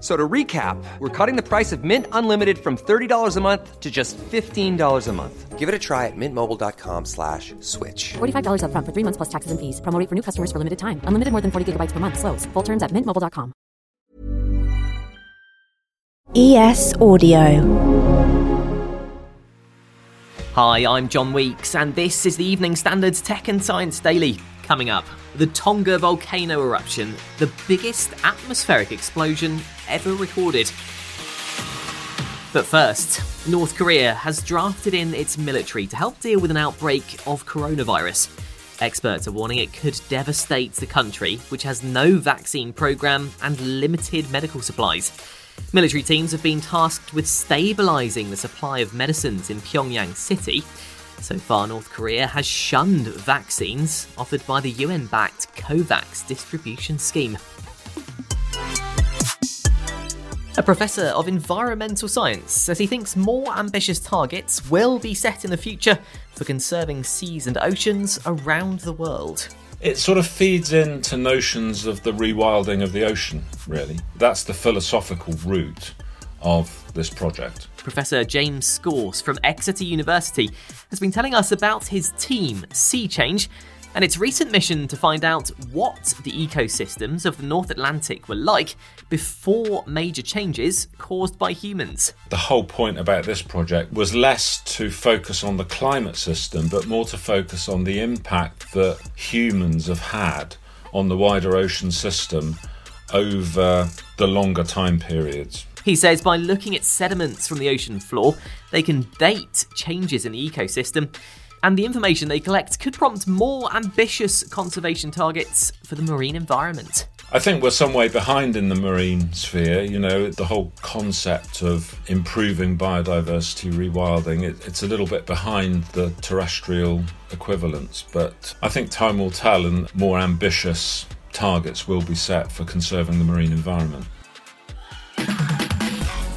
So to recap, we're cutting the price of Mint Unlimited from $30 a month to just $15 a month. Give it a try at mintmobile.com/switch. $45 up front for 3 months plus taxes and fees. Promo rate for new customers for limited time. Unlimited more than 40 gigabytes per month. Slows full terms at mintmobile.com. ES Audio. Hi, I'm John Weeks, and this is the Evening Standard's Tech and Science Daily. Coming up, the Tonga volcano eruption, the biggest atmospheric explosion ever recorded. But first, North Korea has drafted in its military to help deal with an outbreak of coronavirus. Experts are warning it could devastate the country, which has no vaccine programme and limited medical supplies. Military teams have been tasked with stabilising the supply of medicines in Pyongyang city. So far, North Korea has shunned vaccines offered by the UN-backed COVAX distribution scheme. A professor of environmental science says he thinks more ambitious targets will be set in the future for conserving seas and oceans around the world. It sort of feeds into notions of the rewilding of the ocean, really. That's the philosophical root of this project. Professor James Scourse from Exeter University has been telling us about his team, Sea Change, and its recent mission to find out what the ecosystems of the North Atlantic were like before major changes caused by humans. The whole point about this project was less to focus on the climate system, but more to focus on the impact that humans have had on the wider ocean system over the longer time periods. He says by looking at sediments from the ocean floor, they can date changes in the ecosystem, and the information they collect could prompt more ambitious conservation targets for the marine environment. I think we're some way behind in the marine sphere. You know, the whole concept of improving biodiversity, rewilding, it's a little bit behind the terrestrial equivalents, but I think time will tell and more ambitious targets will be set for conserving the marine environment.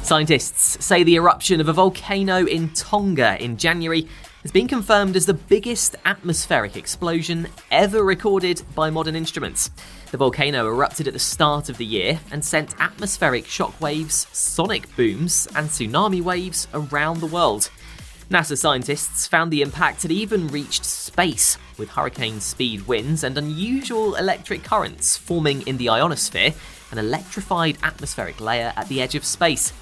Scientists say the eruption of a volcano in Tonga in January has been confirmed as the biggest atmospheric explosion ever recorded by modern instruments. The volcano erupted at the start of the year and sent atmospheric shockwaves, sonic booms, and tsunami waves around the world. NASA scientists found the impact had even reached space, with hurricane speed winds and unusual electric currents forming in the ionosphere, an electrified atmospheric layer at the edge of space.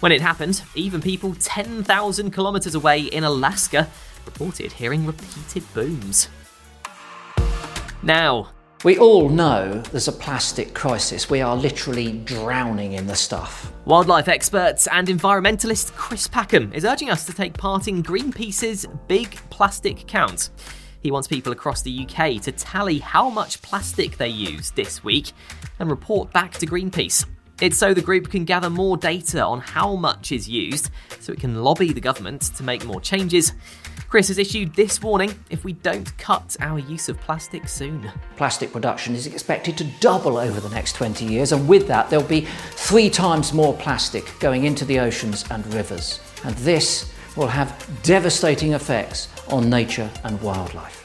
When it happened, even people 10,000 kilometres away in Alaska reported hearing repeated booms. Now, we all know there's a plastic crisis. We are literally drowning in the stuff. Wildlife experts and environmentalist Chris Packham is urging us to take part in Greenpeace's Big Plastic Count. He wants people across the UK to tally how much plastic they use this week and report back to Greenpeace. It's so the group can gather more data on how much is used, so it can lobby the government to make more changes. Chris has issued this warning if we don't cut our use of plastic soon. Plastic production is expected to double over the next 20 years, and with that there'll be 3 times more plastic going into the oceans and rivers. And this will have devastating effects on nature and wildlife.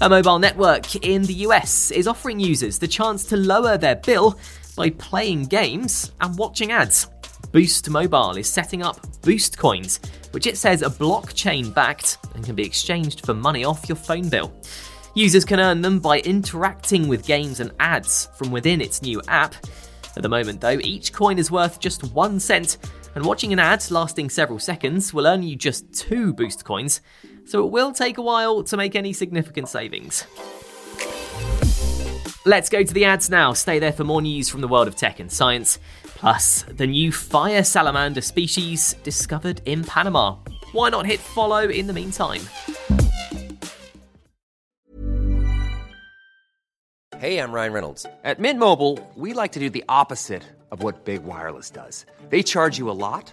A mobile network in the US is offering users the chance to lower their bill by playing games and watching ads. Boost Mobile is setting up Boost Coins, which it says are blockchain-backed and can be exchanged for money off your phone bill. Users can earn them by interacting with games and ads from within its new app. At the moment, though, each coin is worth just 1 cent, and watching an ad lasting several seconds will earn you just 2 Boost Coins, so it will take a while to make any significant savings. Let's go to the ads now. Stay there for more news from the world of tech and science. Plus, the new fire salamander species discovered in Panama. Why not hit follow in the meantime? Hey, I'm Ryan Reynolds. At Mint Mobile, we like to do the opposite of what Big Wireless does. They charge you a lot,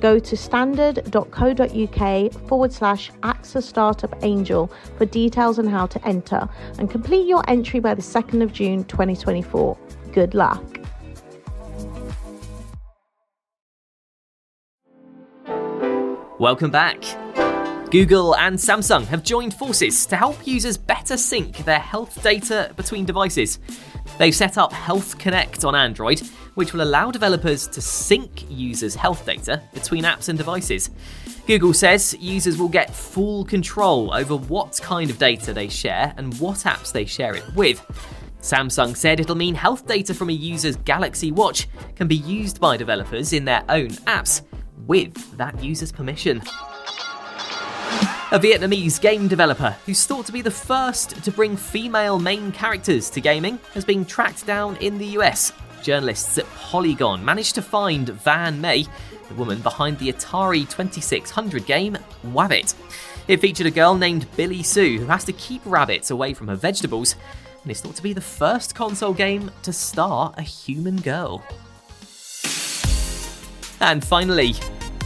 Go to standard.co.uk/AXA Startup Angel for details on how to enter and complete your entry by the 2nd of June 2024. Good luck. Welcome back. Google and Samsung have joined forces to help users better sync their health data between devices. They've set up Health Connect on Android, which will allow developers to sync users' health data between apps and devices. Google says users will get full control over what kind of data they share and what apps they share it with. Samsung said it'll mean health data from a user's Galaxy Watch can be used by developers in their own apps with that user's permission. A Vietnamese game developer who's thought to be the first to bring female main characters to gaming has been tracked down in the US. Journalists at Polygon managed to find Van May, the woman behind the Atari 2600 game Wabbit. It featured a girl named Billy Sue who has to keep rabbits away from her vegetables, and is thought to be the first console game to star a human girl. And finally,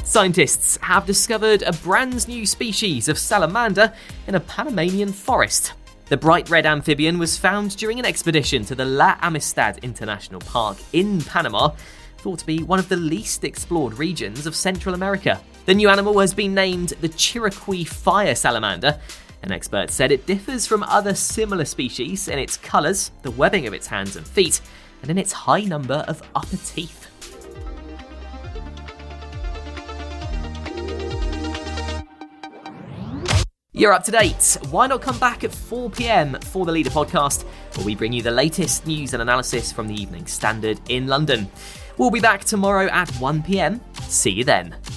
scientists have discovered a brand new species of salamander in a Panamanian forest. The bright red amphibian was found during an expedition to the La Amistad International Park in Panama, thought to be one of the least explored regions of Central America. The new animal has been named the Chiriqui fire salamander. An expert said it differs from other similar species in its colours, the webbing of its hands and feet, and in its high number of upper teeth. You're up to date. Why not come back at 4pm for the Leader podcast, where we bring you the latest news and analysis from the Evening Standard in London. We'll be back tomorrow at 1pm. See you then.